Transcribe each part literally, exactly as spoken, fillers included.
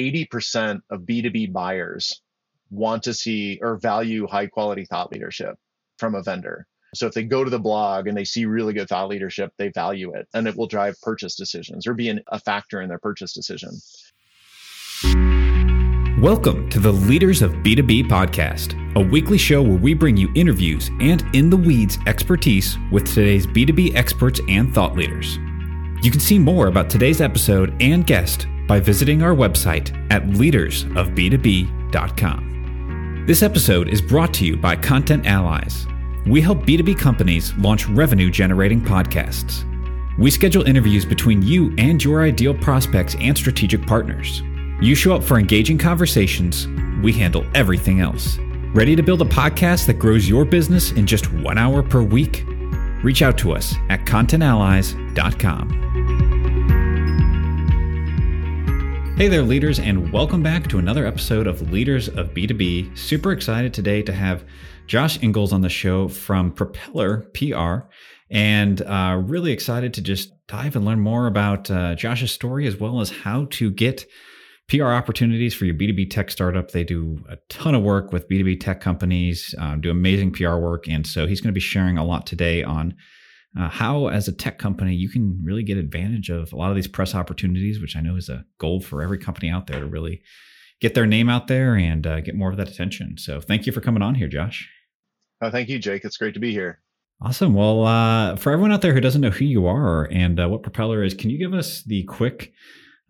eighty percent of B two B buyers want to see or value high quality thought leadership from a vendor. So if they go to the blog and they see really good thought leadership, they value it, and it will drive purchase decisions or be an, a factor in their purchase decision. Welcome to the Leaders of B two B podcast, a weekly show where we bring you interviews and in-the-weeds expertise with today's B two B experts and thought leaders. You can see more about today's episode and guest by visiting our website at leaders of b two b dot com. This episode is brought to you by Content Allies. We help B two B companies launch revenue-generating podcasts. We schedule interviews between you and your ideal prospects and strategic partners. You show up for engaging conversations, we handle everything else. Ready to build a podcast that grows your business in just one hour per week? Reach out to us at content allies dot com. Hey there, leaders, and welcome back to another episode of Leaders of B two B. Super excited today to have Josh Ingalls on the show from Propeller P R, and uh, really excited to just dive and learn more about uh, Josh's story as well as how to get P R opportunities for your B two B tech startup. They do a ton of work with B two B tech companies, um, do amazing P R work, and so he's going to be sharing a lot today on Uh, how, as a tech company, you can really get advantage of a lot of these press opportunities, which I know is a goal for every company out there to really get their name out there and uh, get more of that attention. So thank you for coming on here, Josh. Oh, thank you, Jake. It's great to be here. Awesome. Well, uh, for everyone out there who doesn't know who you are and uh, what Propeller is, can you give us the quick,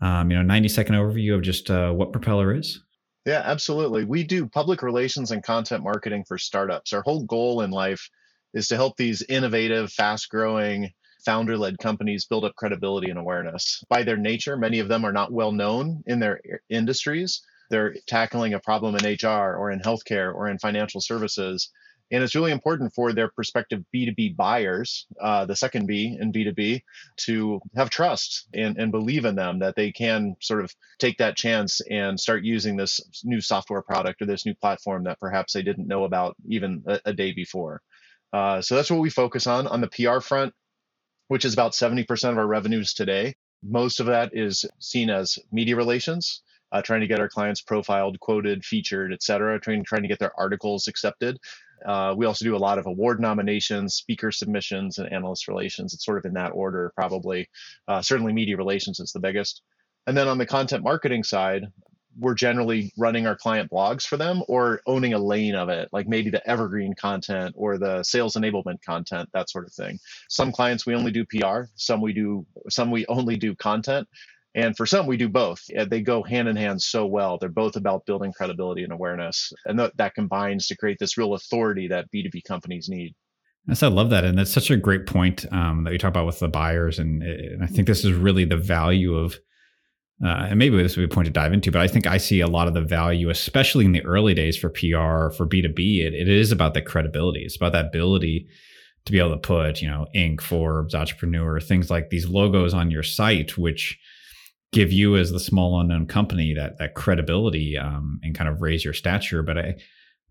um, you know, ninety second overview of just uh, what Propeller is? Yeah, absolutely. We do public relations and content marketing for startups. Our whole goal in life is to help these innovative, fast-growing, founder-led companies build up credibility and awareness. By their nature, many of them are not well-known in their industries. They're tackling a problem in H R or in healthcare or in financial services. And it's really important for their prospective B two B buyers, uh, the second B in B two B, to have trust and, and believe in them that they can sort of take that chance and start using this new software product or this new platform that perhaps they didn't know about even a, a day before. Uh, so that's what we focus on, on the P R front, which is about seventy percent of our revenues today. Most of that is seen as media relations, uh, trying to get our clients profiled, quoted, featured, et cetera, trying, trying to get their articles accepted. Uh, we also do a lot of award nominations, speaker submissions, and analyst relations. It's sort of in that order, probably. Uh, certainly media relations is the biggest. And then on the content marketing side, we're generally running our client blogs for them or owning a lane of it, like maybe the evergreen content or the sales enablement content, that sort of thing. Some clients, we only do P R, some we do, some we only do content. And for some, we do both. They go hand in hand so well. They're both about building credibility and awareness. And th- that combines to create this real authority that B two B companies need. Yes, I love that. And that's such a great point um, that you talk about with the buyers. And, and I think this is really the value of Uh, and maybe this would be a point to dive into, but I think I see a lot of the value, especially in the early days for P R, for B two B, it, it is about that credibility. It's about that ability to be able to put, you know, Incorporated, Forbes, Entrepreneur, things like these logos on your site, which give you as the small unknown company that that credibility um, and kind of raise your stature. But I,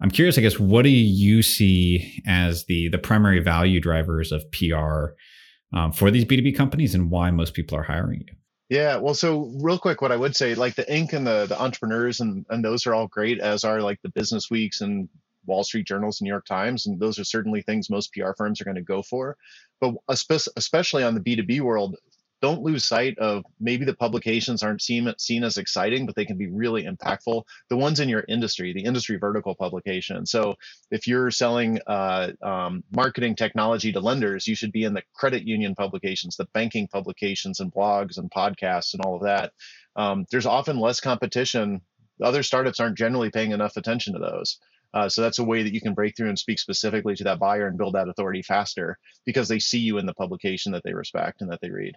I'm curious, I guess, what do you see as the the primary value drivers of P R um, for these B two B companies and why most people are hiring you? Yeah, well, so real quick, what I would say, like the Incorporated and the, the entrepreneurs and, and those are all great, as are like the Business Weeks and Wall Street Journals and New York Times. And those are certainly things most P R firms are going to go for. But especially on the B two B world, don't lose sight of maybe the publications aren't seen, seen as exciting, but they can be really impactful. The ones in your industry, the industry vertical publication. So if you're selling uh, um, marketing technology to lenders, you should be in the credit union publications, the banking publications and blogs and podcasts and all of that. Um, there's often less competition. Other startups aren't generally paying enough attention to those. Uh, so that's a way that you can break through and speak specifically to that buyer and build that authority faster because they see you in the publication that they respect and that they read.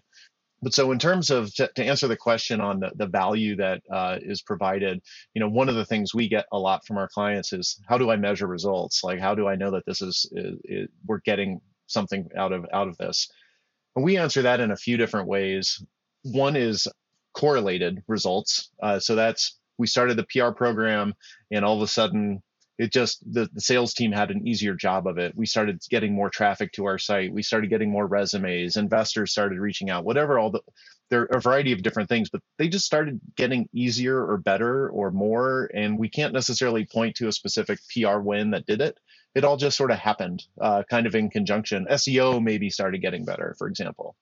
But so in terms of t- to answer the question on the, the value that uh, is provided, you know, one of the things we get a lot from our clients is how do I measure results? Like, how do I know that this is, is, is we're getting something out of out of this? And we answer that in a few different ways. One is correlated results. Uh, so that's we started the P R program and all of a sudden, it just, the, the sales team had an easier job of it. We started getting more traffic to our site. We started getting more resumes. Investors started reaching out, whatever all the there are a variety of different things, but they just started getting easier or better or more. And we can't necessarily point to a specific P R win that did it. It all just sort of happened uh, kind of in conjunction. S E O maybe started getting better, for example.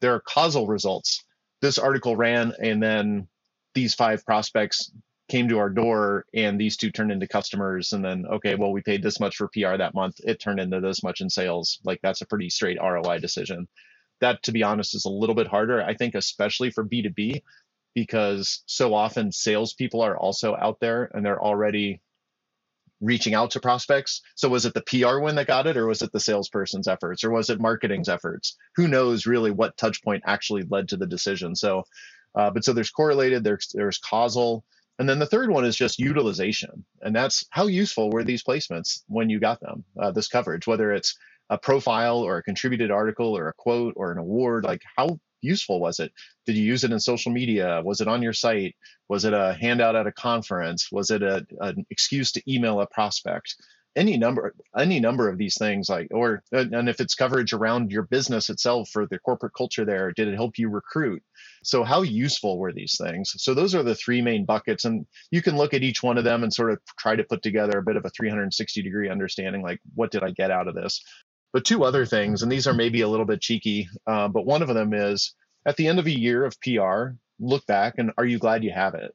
There are causal results. This article ran, and then these five prospects came to our door, and these two turned into customers. And then, okay, well, we paid this much for P R that month. It turned into this much in sales. Like, that's a pretty straight R O I decision. That, to be honest, is a little bit harder, I think, especially for B two B, because so often salespeople are also out there and they're already reaching out to prospects. So was it the P R win that got it, or was it the salesperson's efforts, or was it marketing's efforts? Who knows really what touch point actually led to the decision? So, uh, but so there's correlated, there's there's causal. And then the third one is just utilization. And that's how useful were these placements when you got them, uh, this coverage, whether it's a profile or a contributed article or a quote or an award, like how useful was it? Did you use it in social media? Was it on your site? Was it a handout at a conference? Was it a, an excuse to email a prospect? Any number, any number of these things, like, or, and if it's coverage around your business itself for the corporate culture there, did it help you recruit? So how useful were these things? So those are the three main buckets, and you can look at each one of them and sort of try to put together a bit of a three sixty degree understanding, like, what did I get out of this? But two other things, and these are maybe a little bit cheeky, uh, but one of them is at the end of a year of P R, look back and are you glad you have it?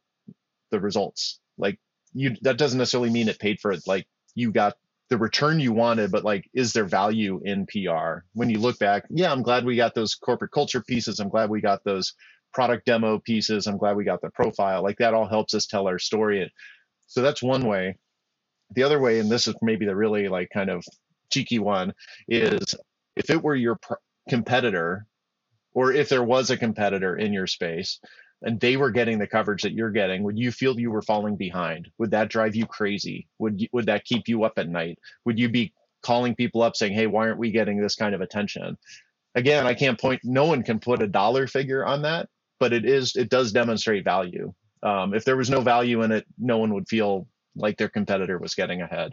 The results, like you, that doesn't necessarily mean it paid for it. Like you got the return you wanted, but like, is there value in P R? When you look back, yeah, I'm glad we got those corporate culture pieces. I'm glad we got those product demo pieces. I'm glad we got the profile. Like that all helps us tell our story. So that's one way. The other way, and this is maybe the really like kind of cheeky one, is if it were your pr- competitor, or if there was a competitor in your space and they were getting the coverage that you're getting, would you feel you were falling behind? Would that drive you crazy? Would you, would that keep you up at night? Would you be calling people up saying, hey, why aren't we getting this kind of attention? Again, I can't point, no one can put a dollar figure on that, but it is, it does demonstrate value. Um, if there was no value in it, no one would feel like their competitor was getting ahead.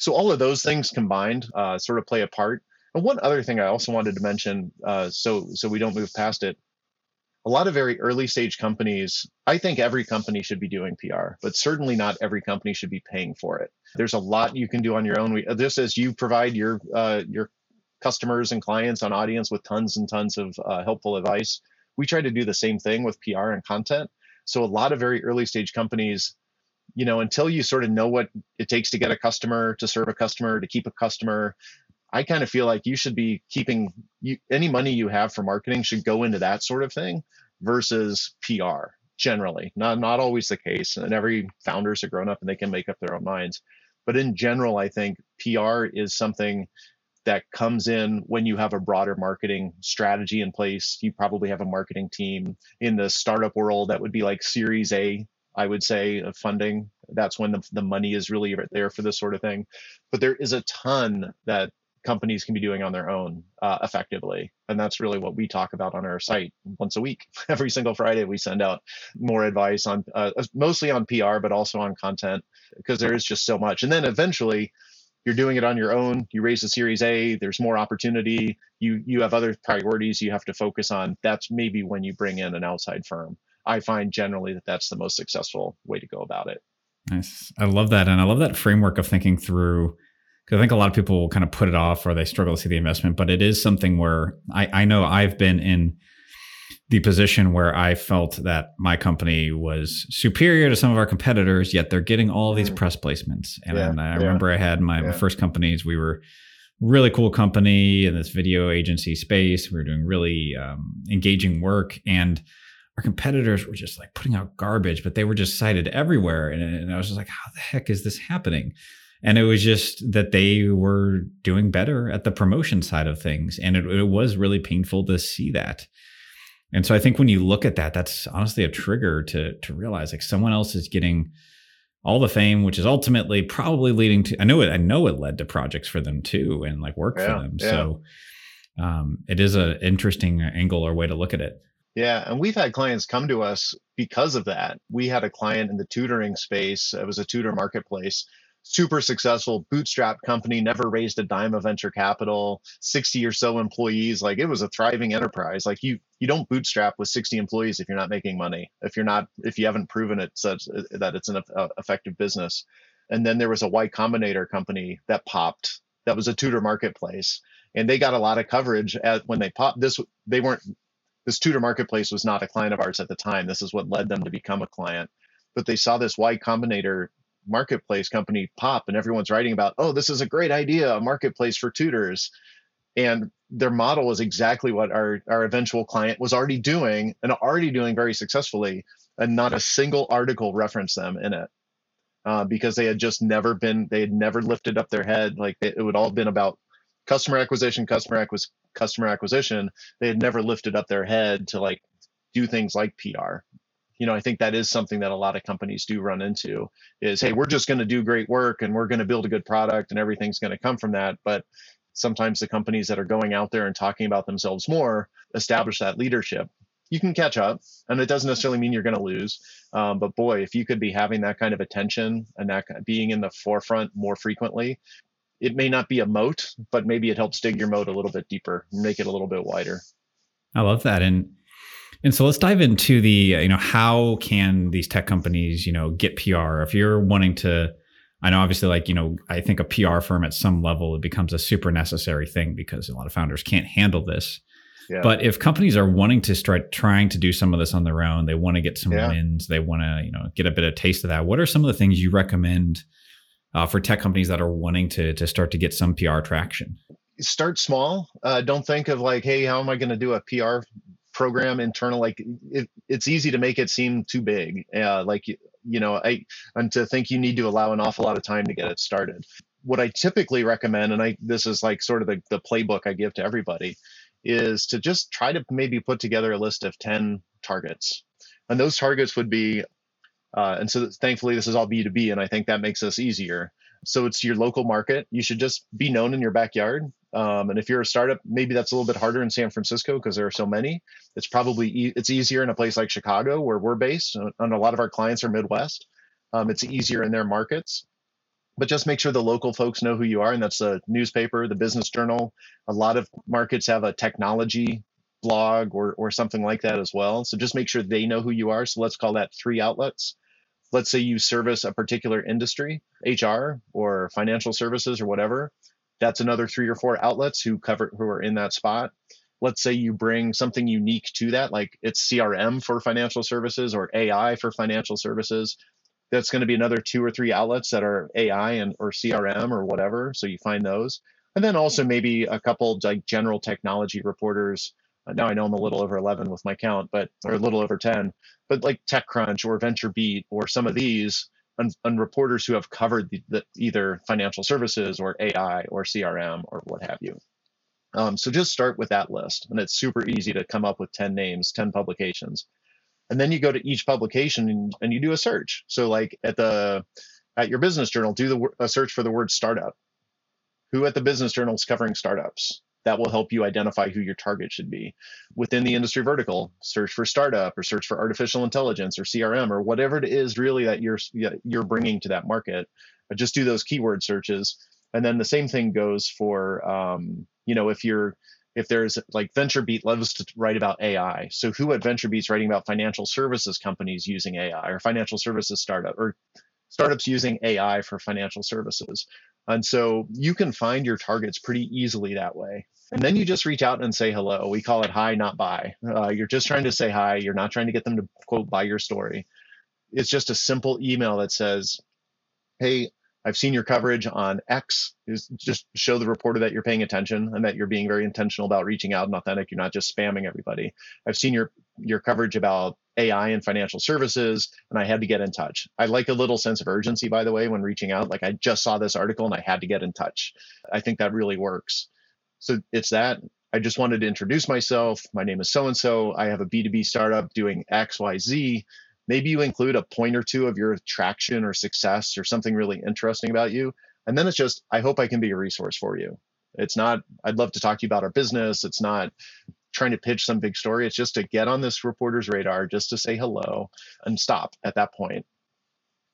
So all of those things combined uh, sort of play a part. And one other thing I also wanted to mention, uh, so so we don't move past it. A lot of very early stage companies, I think every company should be doing P R, but certainly not every company should be paying for it. There's a lot you can do on your own. We, just as you provide your uh, your customers and clients and audience with tons and tons of uh, helpful advice, we try to do the same thing with P R and content. So a lot of very early stage companies, you know, until you sort of know what it takes to get a customer, to serve a customer, to keep a customer, I kind of feel like you should be keeping you, any money you have for marketing should go into that sort of thing versus P R generally. Not, not always the case. And every founders are grown up and they can make up their own minds. But in general, I think P R is something that comes in when you have a broader marketing strategy in place. You probably have a marketing team. In the startup world, that would be like Series A, I would say, of funding. That's when the, the money is really there for this sort of thing. But there is a ton that companies can be doing on their own uh, effectively. And that's really what we talk about on our site once a week. Every single Friday, we send out more advice on uh, mostly on P R, but also on content, because there is just so much. And then eventually, you're doing it on your own. You raise a Series A, there's more opportunity. You, you have other priorities you have to focus on. That's maybe when you bring in an outside firm. I find generally that that's the most successful way to go about it. Nice. I love that. And I love that framework of thinking through, because I think a lot of people will kind of put it off or they struggle to see the investment, but it is something where I, I know I've been in the position where I felt that my company was superior to some of our competitors, yet they're getting all these press placements. And, yeah, and I yeah. remember I had my, yeah. my first companies, we were really cool company in this video agency space. We were doing really um, engaging work, and our competitors were just like putting out garbage, but they were just cited everywhere. And, and I was just like, how the heck is this happening? And it was just that they were doing better at the promotion side of things. And it, it was really painful to see that. And so I think when you look at that, that's honestly a trigger to, to realize like someone else is getting all the fame, which is ultimately probably leading to, I know it, I know it led to projects for them too, and like work yeah, for them. Yeah. So um, it is an interesting angle or way to look at it. Yeah. And we've had clients come to us because of that. We had a client in the tutoring space. It was a tutor marketplace super successful bootstrap company, never raised a dime of venture capital, sixty or so employees. Like, it was a thriving enterprise. Like, you you don't bootstrap with sixty employees if you're not making money, if you're not if you haven't proven it such that it's an uh, effective business. And then there was a Y Combinator company that popped. That was a tutor marketplace, and they got a lot of coverage at, when they popped. This they weren't. This tutor marketplace was not a client of ours at the time. This is what led them to become a client. But they saw this Y Combinator marketplace company pop, and everyone's writing about, oh, this is a great idea, a marketplace for tutors. And their model was exactly what our, our eventual client was already doing, and already doing very successfully, and not a single article referenced them in it, uh, because they had just never been, they had never lifted up their head. Like, it, it would all have been about customer acquisition, customer acquisition, customer acquisition. They had never lifted up their head to like do things like P R. You know, I think that is something that a lot of companies do run into is, hey, we're just going to do great work and we're going to build a good product and everything's going to come from that. But sometimes the companies that are going out there and talking about themselves more establish that leadership. You can catch up, and it doesn't necessarily mean you're going to lose. Um, but boy, if you could be having that kind of attention and that being in the forefront more frequently, it may not be a moat, but maybe it helps dig your moat a little bit deeper and make it a little bit wider. I love that. And And so let's dive into the, you know, how can these tech companies, you know, get P R? If you're wanting to, I know obviously like, you know, I think a P R firm at some level, it becomes a super necessary thing because a lot of founders can't handle this. Yeah. But if companies are wanting to start trying to do some of this on their own, they want to get some yeah. wins, they want to, you know, get a bit of taste of that. What are some of the things you recommend uh, for tech companies that are wanting to to start to get some P R traction? Start small. Uh, don't think of like, hey, how am I going to do a P R program internal? Like it, it's easy to make it seem too big. Uh, like, you know, I, and to think you need to allow an awful lot of time to get it started. What I typically recommend, and I, this is like sort of the, the playbook I give to everybody, is to just try to maybe put together a list of ten targets. And those targets would be, uh, and so thankfully this is all B two B, and I think that makes this easier. So it's your local market. You should just be known in your backyard. Um, and if you're a startup, maybe that's a little bit harder in San Francisco because there are so many. It's probably e- it's easier in a place like Chicago where we're based, and a lot of our clients are Midwest. Um, it's easier in their markets. But just make sure the local folks know who you are, and that's the newspaper, the Business Journal. A lot of markets have a technology blog or or something like that as well. So just make sure they know who you are. So let's call that three outlets. Let's say you service a particular industry, H R or financial services or whatever. That's another three or four outlets who cover who are in that spot. Let's say you bring something unique to that, like it's C R M for financial services or A I for financial services. That's going to be another two or three outlets that are A I and or C R M or whatever. So you find those. And then also maybe a couple like general technology reporters. Now I know I'm a little over eleven with my count, but or a little over ten, but like TechCrunch or VentureBeat or some of these, and, and reporters who have covered the, the, either financial services or A I or C R M or what have you. Um, so just start with that list, and it's super easy to come up with ten names, ten publications, and then you go to each publication and, and you do a search. So like at the at your Business Journal, do the a search for the word startup. Who at the Business Journal is covering startups? That will help you identify who your target should be. Within the industry vertical, search for startup or search for artificial intelligence or C R M or whatever it is really that you're you're bringing to that market. Just do those keyword searches. And then the same thing goes for, um, you know, if you're if there's like VentureBeat loves to write about A I. So who at VentureBeat's writing about financial services companies using A I or financial services startup or startups using A I for financial services? And so you can find your targets pretty easily that way. And then you just reach out and say hello. We call it hi, not buy. Uh, you're just trying to say hi. You're not trying to get them to, quote, buy your story. It's just a simple email that says, hey, I've seen your coverage on X. Just show the reporter that you're paying attention and that you're being very intentional about reaching out and authentic. You're not just spamming everybody. I've seen your your coverage about A I and financial services, and I had to get in touch. I like a little sense of urgency, by the way, when reaching out. Like I just saw this article and I had to get in touch. I think that really works. So it's that. I just wanted to introduce myself. My name is so-and-so. I have a B two B startup doing X, Y, Z. Maybe you include a point or two of your traction or success or something really interesting about you. And then it's just, I hope I can be a resource for you. It's not, I'd love to talk to you about our business. It's not trying to pitch some big story. It's just to get on this reporter's radar, just to say hello and stop at that point.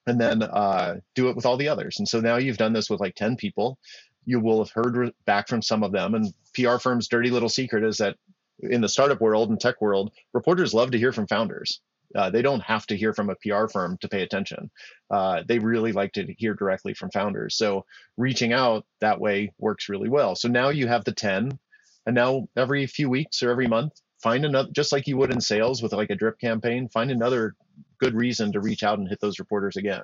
and then uh, do it with all the others. And so now you've done this with like ten people. You will have heard back from some of them. And P R firms' dirty little secret is that in the startup world and tech world, reporters love to hear from founders. Uh, they don't have to hear from a P R firm to pay attention. Uh, they really like to hear directly from founders. So reaching out that way works really well. So now you have the ten, and now every few weeks or every month, find another, just like you would in sales with like a drip campaign, find another good reason to reach out and hit those reporters again.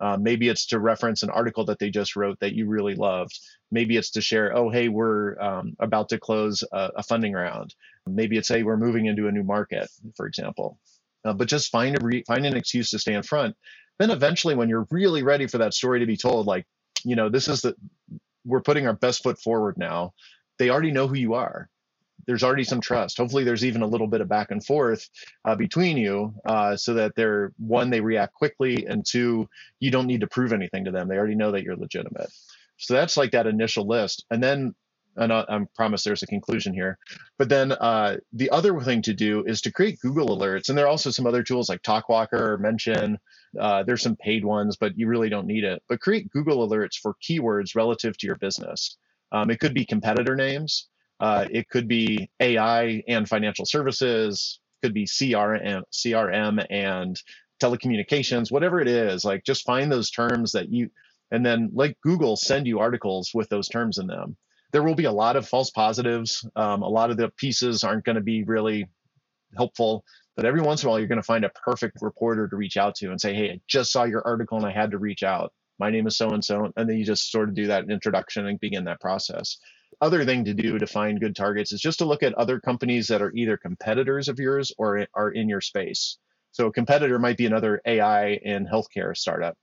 Uh, maybe it's to reference an article that they just wrote that you really loved. Maybe it's to share, oh, hey, we're um, about to close a, a funding round. Maybe it's, hey, we're moving into a new market, for example. Uh, but just find a re- find an excuse to stay in front. Then eventually, when you're really ready for that story to be told, like, you know, this is the, we're putting our best foot forward now. They already know who you are. There's already some trust. Hopefully there's even a little bit of back and forth uh, between you uh, so that they're, one, they react quickly, and two, you don't need to prove anything to them. They already know that you're legitimate. So that's like that initial list. And then, and I, I promise there's a conclusion here, but then uh, the other thing to do is to create Google alerts. And there are also some other tools like TalkWalker, Mention. Uh, there's some paid ones, but you really don't need it. But create Google alerts for keywords relative to your business. Um, it could be competitor names. Uh, it could be A I and financial services, could be C R M, C R M and telecommunications, whatever it is, like just find those terms that you, and then like Google send you articles with those terms in them. There will be a lot of false positives. Um, a lot of the pieces aren't going to be really helpful, but every once in a while, you're going to find a perfect reporter to reach out to and say, hey, I just saw your article and I had to reach out. My name is so-and-so. And then you just sort of do that introduction and begin that process. Other thing to do to find good targets is just to look at other companies that are either competitors of yours or are in your space. So a competitor might be another A I and healthcare startup.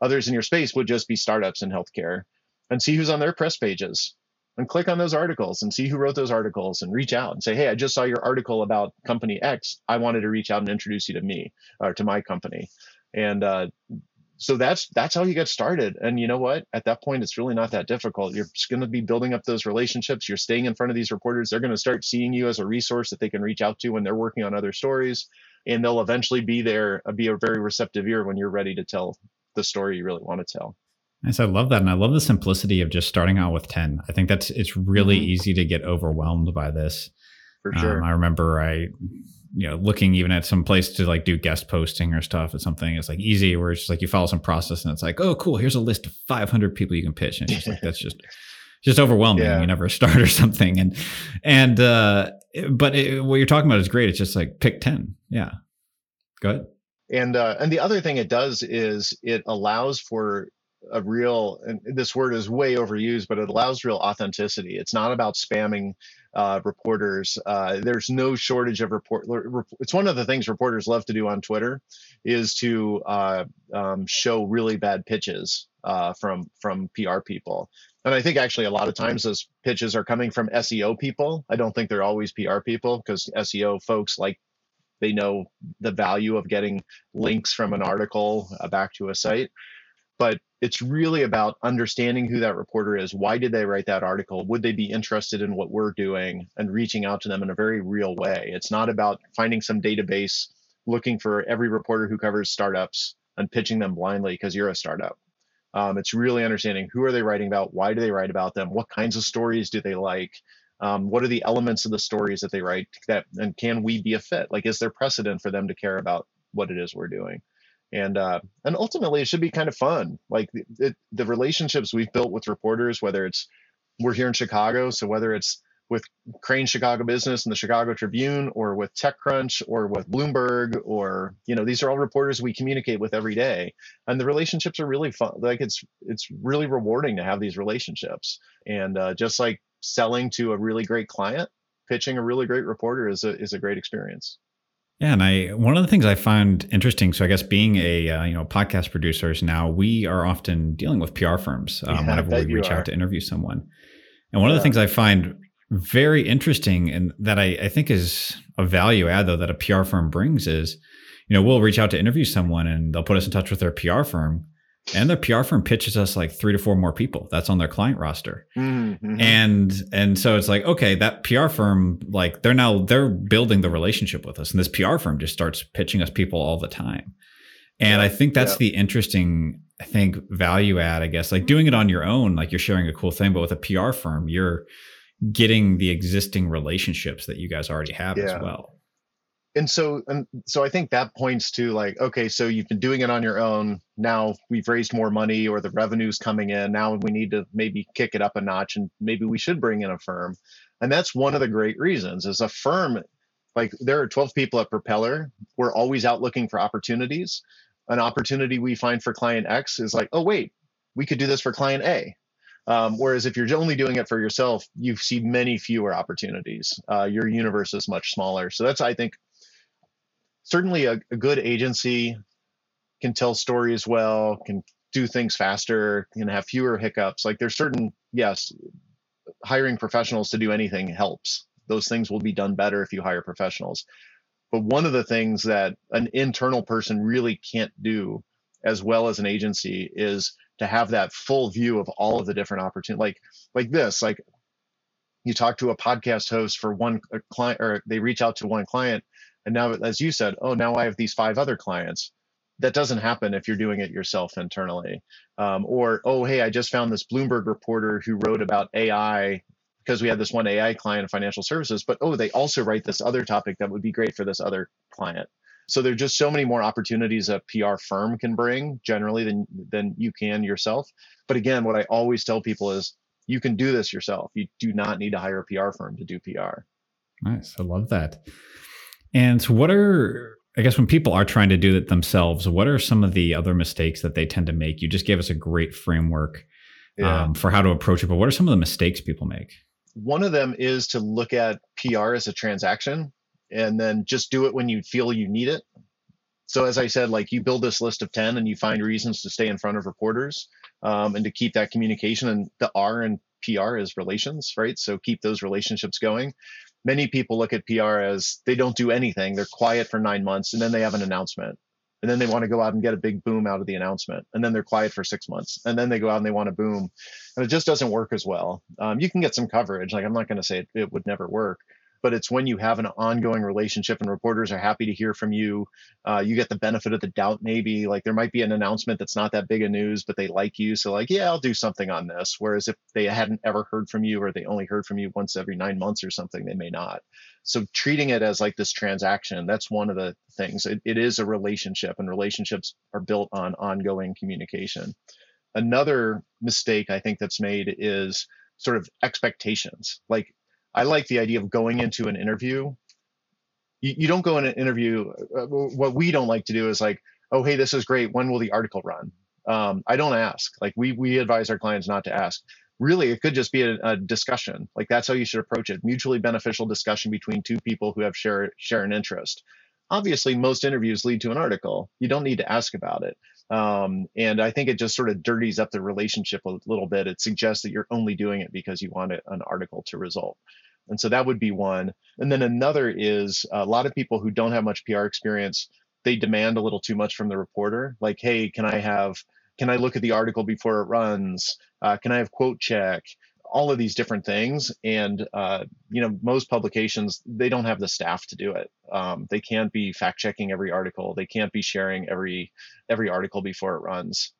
Others in your space would just be startups in healthcare, and see who's on their press pages and click on those articles and see who wrote those articles and reach out and say, hey, I just saw your article about company X. I wanted to reach out and introduce you to me or to my company. And uh, So that's that's how you get started. And you know what? At that point, it's really not that difficult. You're just going to be building up those relationships. You're staying in front of these reporters. They're going to start seeing you as a resource that they can reach out to when they're working on other stories. And they'll eventually be there, be a very receptive ear when you're ready to tell the story you really want to tell. Nice. I love that. And I love the simplicity of just starting out with ten. I think that's it's really mm-hmm. easy to get overwhelmed by this. For sure. Um, I remember I... you know, looking even at some place to like do guest posting or stuff, it's something it's like easy where it's just like you follow some process and it's like, oh, cool, here's a list of five hundred people you can pitch. And it's just like, that's just, just overwhelming. Yeah. You never start or something. And, and, uh, but it, what you're talking about is great. It's just like pick ten. Yeah. Go ahead. And, uh, and the other thing it does is it allows for a real, and this word is way overused, but it allows real authenticity. It's not about spamming uh, reporters. Uh, there's no shortage of report. Rep- it's one of the things reporters love to do on Twitter is to uh, um, show really bad pitches uh, from from P R people. And I think actually a lot of times those pitches are coming from S E O people. I don't think they're always P R people because S E O folks like they know the value of getting links from an article uh, back to a site. But it's really about understanding who that reporter is. Why did they write that article? Would they be interested in what we're doing and reaching out to them in a very real way? It's not about finding some database, looking for every reporter who covers startups and pitching them blindly because you're a startup. Um, it's really understanding who are they writing about? Why do they write about them? What kinds of stories do they like? Um, what are the elements of the stories that they write? That and can we be a fit? Like, is there precedent for them to care about what it is we're doing? And uh, and ultimately, it should be kind of fun. Like the, the, the relationships we've built with reporters, whether it's we're here in Chicago, so whether it's with Crane Chicago Business and the Chicago Tribune, or with TechCrunch, or with Bloomberg, or you know, these are all reporters we communicate with every day. And the relationships are really fun. Like it's it's really rewarding to have these relationships. And uh, just like selling to a really great client, pitching a really great reporter is a is a great experience. Yeah. And I, one of the things I find interesting, so I guess being a, uh, you know, podcast producers now, we are often dealing with P R firms um, yeah, whenever we reach out to interview someone. And one yeah. of the things I find very interesting and that I, I think is a value add though, that a P R firm brings is, you know, we'll reach out to interview someone and they'll put us in touch with their P R firm. And their P R firm pitches us like three to four more people that's on their client roster. Mm-hmm. And, and so it's like, okay, that P R firm, like they're now, they're building the relationship with us. And this P R firm just starts pitching us people all the time. And yeah, I think that's yeah. the interesting, I think, value add, I guess, like doing it on your own, like you're sharing a cool thing, but with a P R firm, you're getting the existing relationships that you guys already have yeah. as well. And so, and so I think that points to like, okay, so you've been doing it on your own. Now we've raised more money or the revenue's coming in. Now we need to maybe kick it up a notch and maybe we should bring in a firm. And that's one of the great reasons is a firm, like there are twelve people at Propeller. We're always out looking for opportunities. An opportunity we find for client X is like, oh, wait, we could do this for client A. Um, whereas if you're only doing it for yourself, you see many fewer opportunities. Uh, your universe is much smaller. So that's, I think, certainly a, a good agency can tell stories well, can do things faster, can have fewer hiccups. Like there's certain, yes, hiring professionals to do anything helps. Those things will be done better if you hire professionals. But one of the things that an internal person really can't do as well as an agency is to have that full view of all of the different opportunities. Like, like this, like you talk to a podcast host for one client or they reach out to one client. And now, as you said, oh, now I have these five other clients. That doesn't happen if you're doing it yourself internally. Um, or, oh, hey, I just found this Bloomberg reporter who wrote about A I because we had this one A I client in financial services, but, oh, they also write this other topic that would be great for this other client. So there are just so many more opportunities a P R firm can bring generally than, than you can yourself. But again, what I always tell people is you can do this yourself. You do not need to hire a P R firm to do P R. Nice. I love that. And so what are, I guess when people are trying to do it themselves, what are some of the other mistakes that they tend to make? You just gave us a great framework yeah. um, for how to approach it, but what are some of the mistakes people make? One of them is to look at P R as a transaction and then just do it when you feel you need it. So as I said, like you build this list of ten and you find reasons to stay in front of reporters um, and to keep that communication, and the R in P R is relations, right? So keep those relationships going. Many people look at P R as they don't do anything. They're quiet for nine months and then they have an announcement. And then they want to go out and get a big boom out of the announcement. And then they're quiet for six months. And then they go out and they want to boom. And it just doesn't work as well. Um, you can get some coverage. Like I'm not going to say it, it would never work, but it's when you have an ongoing relationship and reporters are happy to hear from you. Uh, you get the benefit of the doubt, maybe. Like there might be an announcement that's not that big of news, but they like you. So like, yeah, I'll do something on this. Whereas if they hadn't ever heard from you or they only heard from you once every nine months or something, they may not. So treating it as like this transaction, that's one of the things. It, it is a relationship, and relationships are built on ongoing communication. Another mistake I think that's made is sort of expectations. Like I like the idea of going into an interview. You, you don't go in an interview. Uh, what we don't like to do is like, oh, hey, this is great. When will the article run? Um, I don't ask. Like we we advise our clients not to ask. Really, it could just be a, a discussion. Like that's how you should approach it. Mutually beneficial discussion between two people who have share share an interest. Obviously, most interviews lead to an article. You don't need to ask about it. Um, and I think it just sort of dirties up the relationship a little bit. It suggests that you're only doing it because you want an article to result. And so that would be one. And then another is a lot of people who don't have much P R experience, they demand a little too much from the reporter. Like, hey, can I have, can I look at the article before it runs? Uh, can I have quote check? All of these different things. And, uh, you know, most publications, they don't have the staff to do it. Um, they can't be fact checking every article. They can't be sharing every, every article before it runs.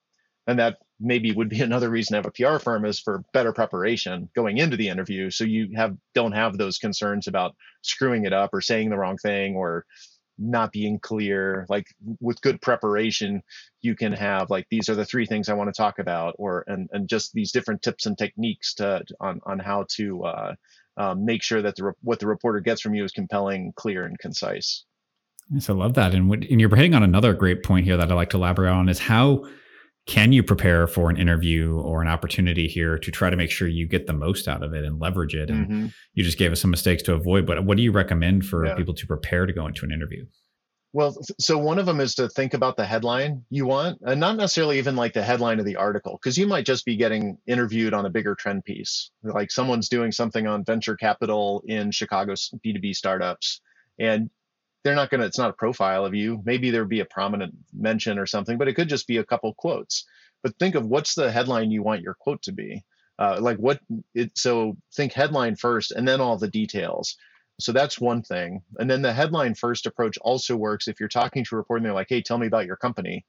And that maybe would be another reason to have a P R firm is for better preparation going into the interview. So you have, don't have those concerns about screwing it up or saying the wrong thing or not being clear. Like with good preparation, you can have like, these are the three things I want to talk about, or, and, and just these different tips and techniques to, on, on how to uh, um, make sure that the, what the reporter gets from you is compelling, clear, and concise. Yes, I love that. And what, and you're hitting on another great point here that I'd like to elaborate on is how can you prepare for an interview or an opportunity here to try to make sure you get the most out of it and leverage it? And mm-hmm. you just gave us some mistakes to avoid, but what do you recommend for yeah. people to prepare to go into an interview? Well, so one of them is to think about the headline you want, and not necessarily even like the headline of the article, because you might just be getting interviewed on a bigger trend piece. Like someone's doing something on venture capital in Chicago's B two B startups, and they're not going to, it's not a profile of you. Maybe there'd be a prominent mention or something, but it could just be a couple quotes. But think of what's the headline you want your quote to be. Uh, like what, it, so think headline first and then all the details. So that's one thing. And then the headline first approach also works if you're talking to a reporter and they're like, hey, tell me about your company.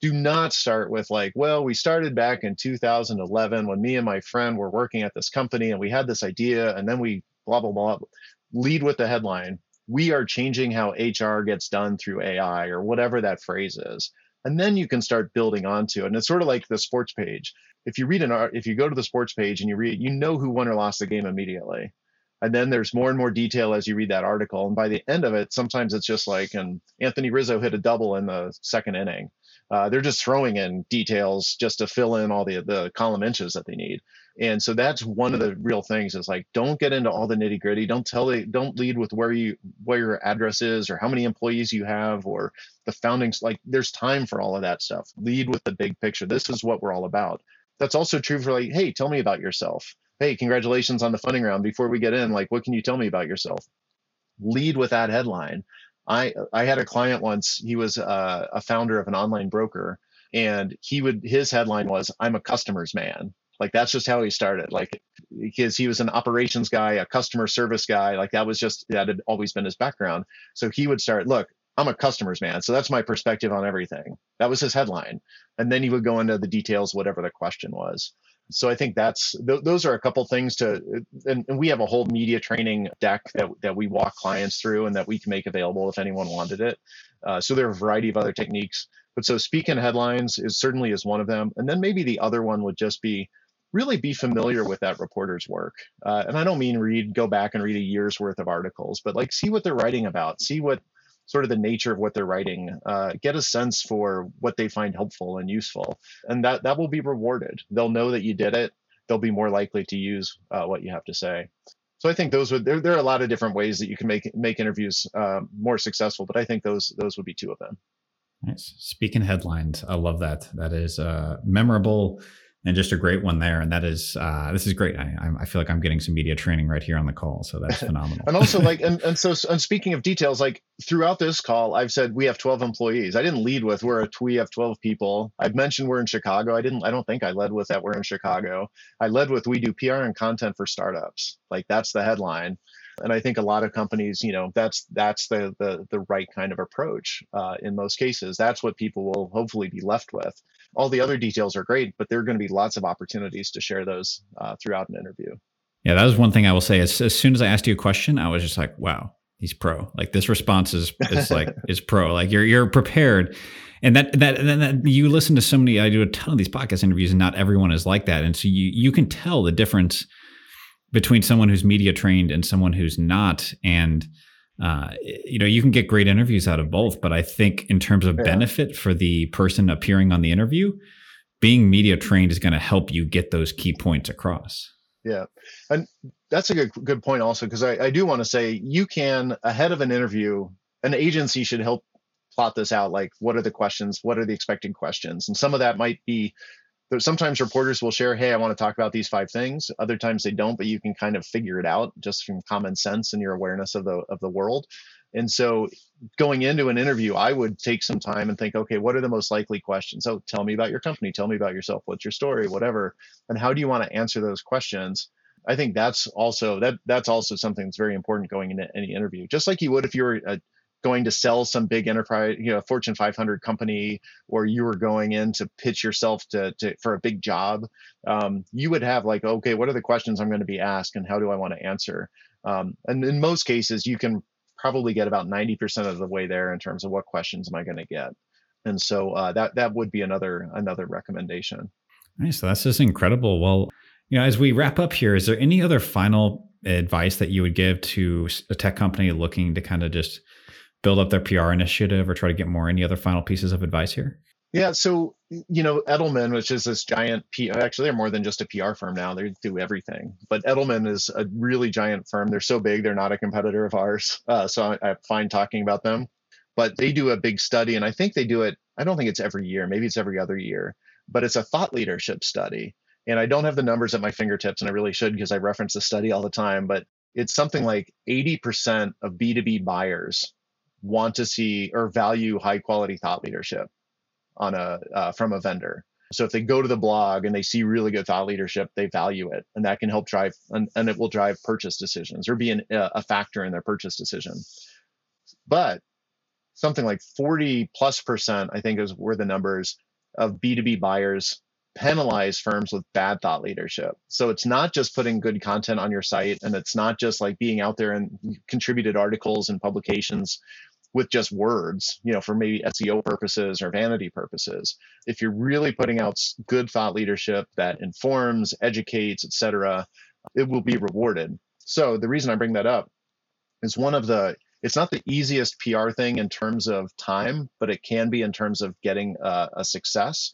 Do not start with like, well, we started back in two thousand eleven when me and my friend were working at this company and we had this idea and then we blah, blah, blah. Lead with the headline. We are changing how H R gets done through A I or whatever that phrase is. And then you can start building onto it. And it's sort of like the sports page. If you read an art, if you go to the sports page and you read, you know who won or lost the game immediately. And then there's more and more detail as you read that article. And by the end of it, sometimes it's just like, and Anthony Rizzo hit a double in the second inning. Uh, they're just throwing in details just to fill in all the, the column inches that they need. And so that's one of the real things is like, don't get into all the nitty gritty. Don't tell it, don't lead with where you, where your address is or how many employees you have or the foundings. Like there's time for all of that stuff. Lead with the big picture. This is what we're all about. That's also true for like, hey, tell me about yourself. Hey, congratulations on the funding round. Before we get in, like, what can you tell me about yourself? Lead with that headline. I, I had a client once, he was uh, a founder of an online broker, and he would, his headline was, I'm a customer's man. Like, that's just how he started. Like, because he was an operations guy, a customer service guy. Like that was just, that had always been his background. So he would start, look, I'm a customer's man. So that's my perspective on everything. That was his headline. And then he would go into the details, whatever the question was. So I think that's, th- those are a couple things to, and, and we have a whole media training deck that, that we walk clients through and that we can make available if anyone wanted it. Uh, so there are a variety of other techniques, but so speak in headlines is certainly is one of them. And then maybe the other one would just be really be familiar with that reporter's work. Uh, and I don't mean read, go back and read a year's worth of articles, but like, see what they're writing about, see what sort of the nature of what they're writing, uh, get a sense for what they find helpful and useful. And that, that will be rewarded. They'll know that you did it. They'll be more likely to use uh, what you have to say. So I think those would, there, there are a lot of different ways that you can make make interviews uh, more successful, but I think those those would be two of them. Nice. Speaking headlines. I love that. That is uh, memorable and just a great one there. And that is, uh, this is great. I, I feel like I'm getting some media training right here on the call. So that's phenomenal. And also like, and, and so and speaking of details, like throughout this call, I've said, we have twelve employees. I didn't lead with, we're a, we have twelve people. I've mentioned we're in Chicago. I didn't, I don't think I led with that. We're in Chicago. I led with, we do P R and content for startups. Like that's the headline. And I think a lot of companies, you know, that's, that's the, the, the right kind of approach uh, in most cases. That's what people will hopefully be left with. All the other details are great, but there are going to be lots of opportunities to share those uh, throughout an interview. Yeah, that was one thing I will say. As, as soon as I asked you a question, I was just like, wow, he's pro. Like this response is, is like, is pro. Like you're, you're prepared. And that, that, and that you listen to so many, I do a ton of these podcast interviews and not everyone is like that. And so you, you can tell the difference between someone who's media trained and someone who's not. And, uh, you know, you can get great interviews out of both, but I think in terms of yeah. benefit for the person appearing on the interview, being media trained is going to help you get those key points across. Yeah. And that's a good, good point also, because I, I do want to say you can, ahead of an interview, an agency should help plot this out. Like, what are the questions? What are the expected questions? And some of that might be, sometimes reporters will share, hey, I want to talk about these five things. Other times they don't, but you can kind of figure it out just from common sense and your awareness of the of the world. And so going into an interview, I would take some time and think, okay, what are the most likely questions? So tell me about your company. Tell me about yourself. What's your story? Whatever. And how do you want to answer those questions? I think that's also that that's also something that's very important going into any interview, just like you would if you were a going to sell some big enterprise, you know, Fortune five hundred company, or you were going in to pitch yourself to, to for a big job, um, you would have like, okay, what are the questions I'm going to be asked and how do I want to answer? Um, and in most cases, you can probably get about ninety percent of the way there in terms of what questions am I going to get. And so uh, that that would be another another recommendation. Nice. So that's just incredible. Well, you know, as we wrap up here, is there any other final advice that you would give to a tech company looking to kind of just build up their P R initiative or try to get more? Any other final pieces of advice here? Yeah. So, you know, Edelman, which is this giant P R, actually, they're more than just a P R firm now. They do everything. But Edelman is a really giant firm. They're so big, they're not a competitor of ours. Uh, so I, I find talking about them. But they do a big study. And I think they do it, I don't think it's every year. Maybe it's every other year. But it's a thought leadership study. And I don't have the numbers at my fingertips. And I really should because I reference the study all the time. But it's something like eighty percent of B two B buyers want to see or value high quality thought leadership on a uh, from a vendor. So if they go to the blog and they see really good thought leadership, they value it, and that can help drive, and, and it will drive purchase decisions or be an, a factor in their purchase decision. But something like forty plus percent, I think, is where the numbers of B two B buyers penalize firms with bad thought leadership. So it's not just putting good content on your site, and it's not just like being out there and contributed articles and publications with just words, you know, for maybe S E O purposes or vanity purposes. If you're really putting out good thought leadership that informs, educates, et cetera, it will be rewarded. So the reason I bring that up is one of the, it's not the easiest P R thing in terms of time, but it can be in terms of getting a, a success.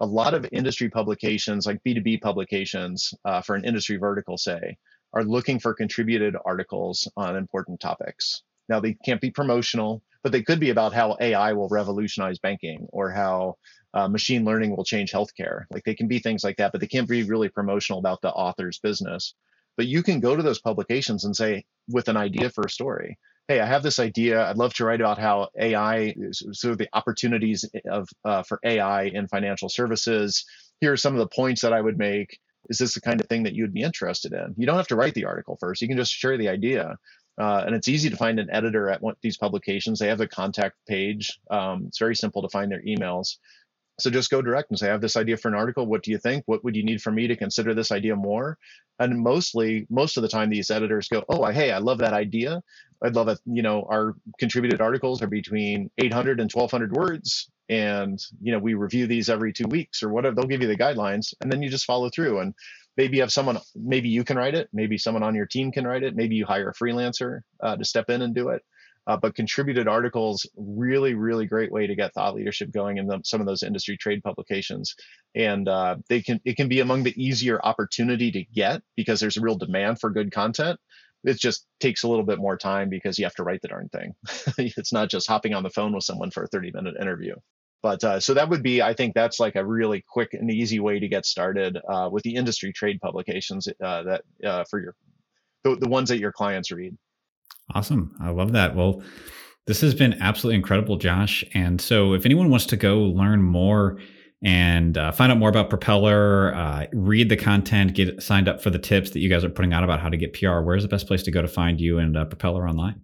A lot of industry publications, like B two B publications uh, for an industry vertical, say, are looking for contributed articles on important topics. Now, they can't be promotional, but they could be about how A I will revolutionize banking or how uh, machine learning will change healthcare. Like, they can be things like that, but they can't be really promotional about the author's business. But you can go to those publications and say, with an idea for a story, hey, I have this idea. I'd love to write about how A I, sort of the opportunities of uh, for A I in financial services. Here are some of the points that I would make. Is this the kind of thing that you'd be interested in? You don't have to write the article first. You can just share the idea. Uh, and it's easy to find an editor at one, these publications. They have a contact page. Um, it's very simple to find their emails. So just go direct and say, I have this idea for an article. What do you think? What would you need from me to consider this idea more? And mostly, most of the time, these editors go, oh, hey, I love that idea. I'd love it. You know, our contributed articles are between eight hundred and twelve hundred words. And, you know, we review these every two weeks or whatever. They'll give you the guidelines, and then you just follow through. And maybe you have someone, maybe you can write it. Maybe someone on your team can write it. Maybe you hire a freelancer uh, to step in and do it. Uh, but contributed articles, really, really great way to get thought leadership going in the, some of those industry trade publications. And uh, they can it can be among the easier opportunity to get because there's a real demand for good content. It just takes a little bit more time because you have to write the darn thing. It's not just hopping on the phone with someone for a thirty minute interview. But uh, so that would be, I think that's like a really quick and easy way to get started uh, with the industry trade publications uh, that uh, for your the, the ones that your clients read. Awesome. I love that. Well, this has been absolutely incredible, Josh. And so if anyone wants to go learn more and uh, find out more about Propeller, uh, read the content, get signed up for the tips that you guys are putting out about how to get P R, where's the best place to go to find you and uh, Propeller online?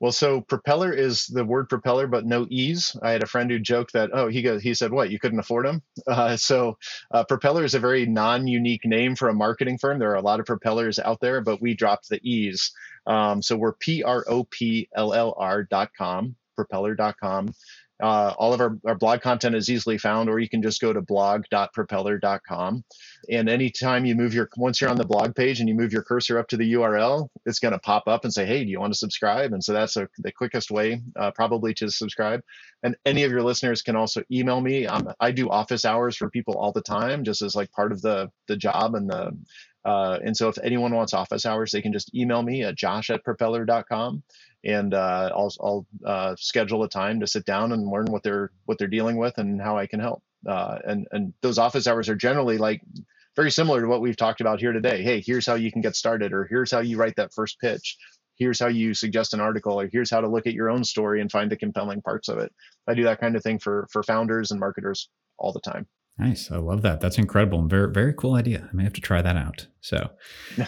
Well, so Propeller is the word Propeller, but no E's. I had a friend who joked that, oh, he goes, he said, what, you couldn't afford them? Uh, so uh, Propeller is a very non-unique name for a marketing firm. There are a lot of Propellers out there, but we dropped the E's. Um, so we're P R O P L L R dot com, propeller dot com. Uh, all of our, our blog content is easily found, or you can just go to blog dot propeller dot com. And anytime you move your, once you're on the blog page and you move your cursor up to the U R L, it's going to pop up and say, hey, do you want to subscribe? And so that's a, the quickest way uh, probably to subscribe. And any of your listeners can also email me. I'm, I do office hours for people all the time, just as like part of the the job and the Uh, and so if anyone wants office hours, they can just email me at josh at propeller dot com, and uh, I'll, I'll uh, schedule a time to sit down and learn what they're what they're dealing with and how I can help. Uh, and, and those office hours are generally like very similar to what we've talked about here today. Hey, here's how you can get started, or here's how you write that first pitch. Here's how you suggest an article, or here's how to look at your own story and find the compelling parts of it. I do that kind of thing for for founders and marketers all the time. Nice. I love that. That's incredible. And very, very cool idea. I may have to try that out. So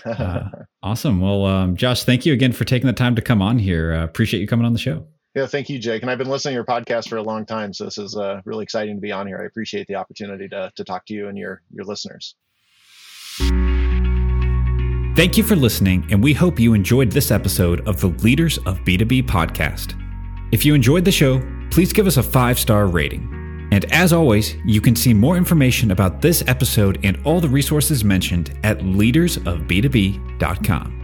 uh, awesome. Well, um, Josh, thank you again for taking the time to come on here. Uh, appreciate you coming on the show. Yeah, thank you, Jake. And I've been listening to your podcast for a long time. So this is uh, really exciting to be on here. I appreciate the opportunity to to talk to you and your your listeners. Thank you for listening. And we hope you enjoyed this episode of the Leaders of B two B podcast. If you enjoyed the show, please give us a five-star rating. And as always, you can see more information about this episode and all the resources mentioned at leaders of b two b dot com.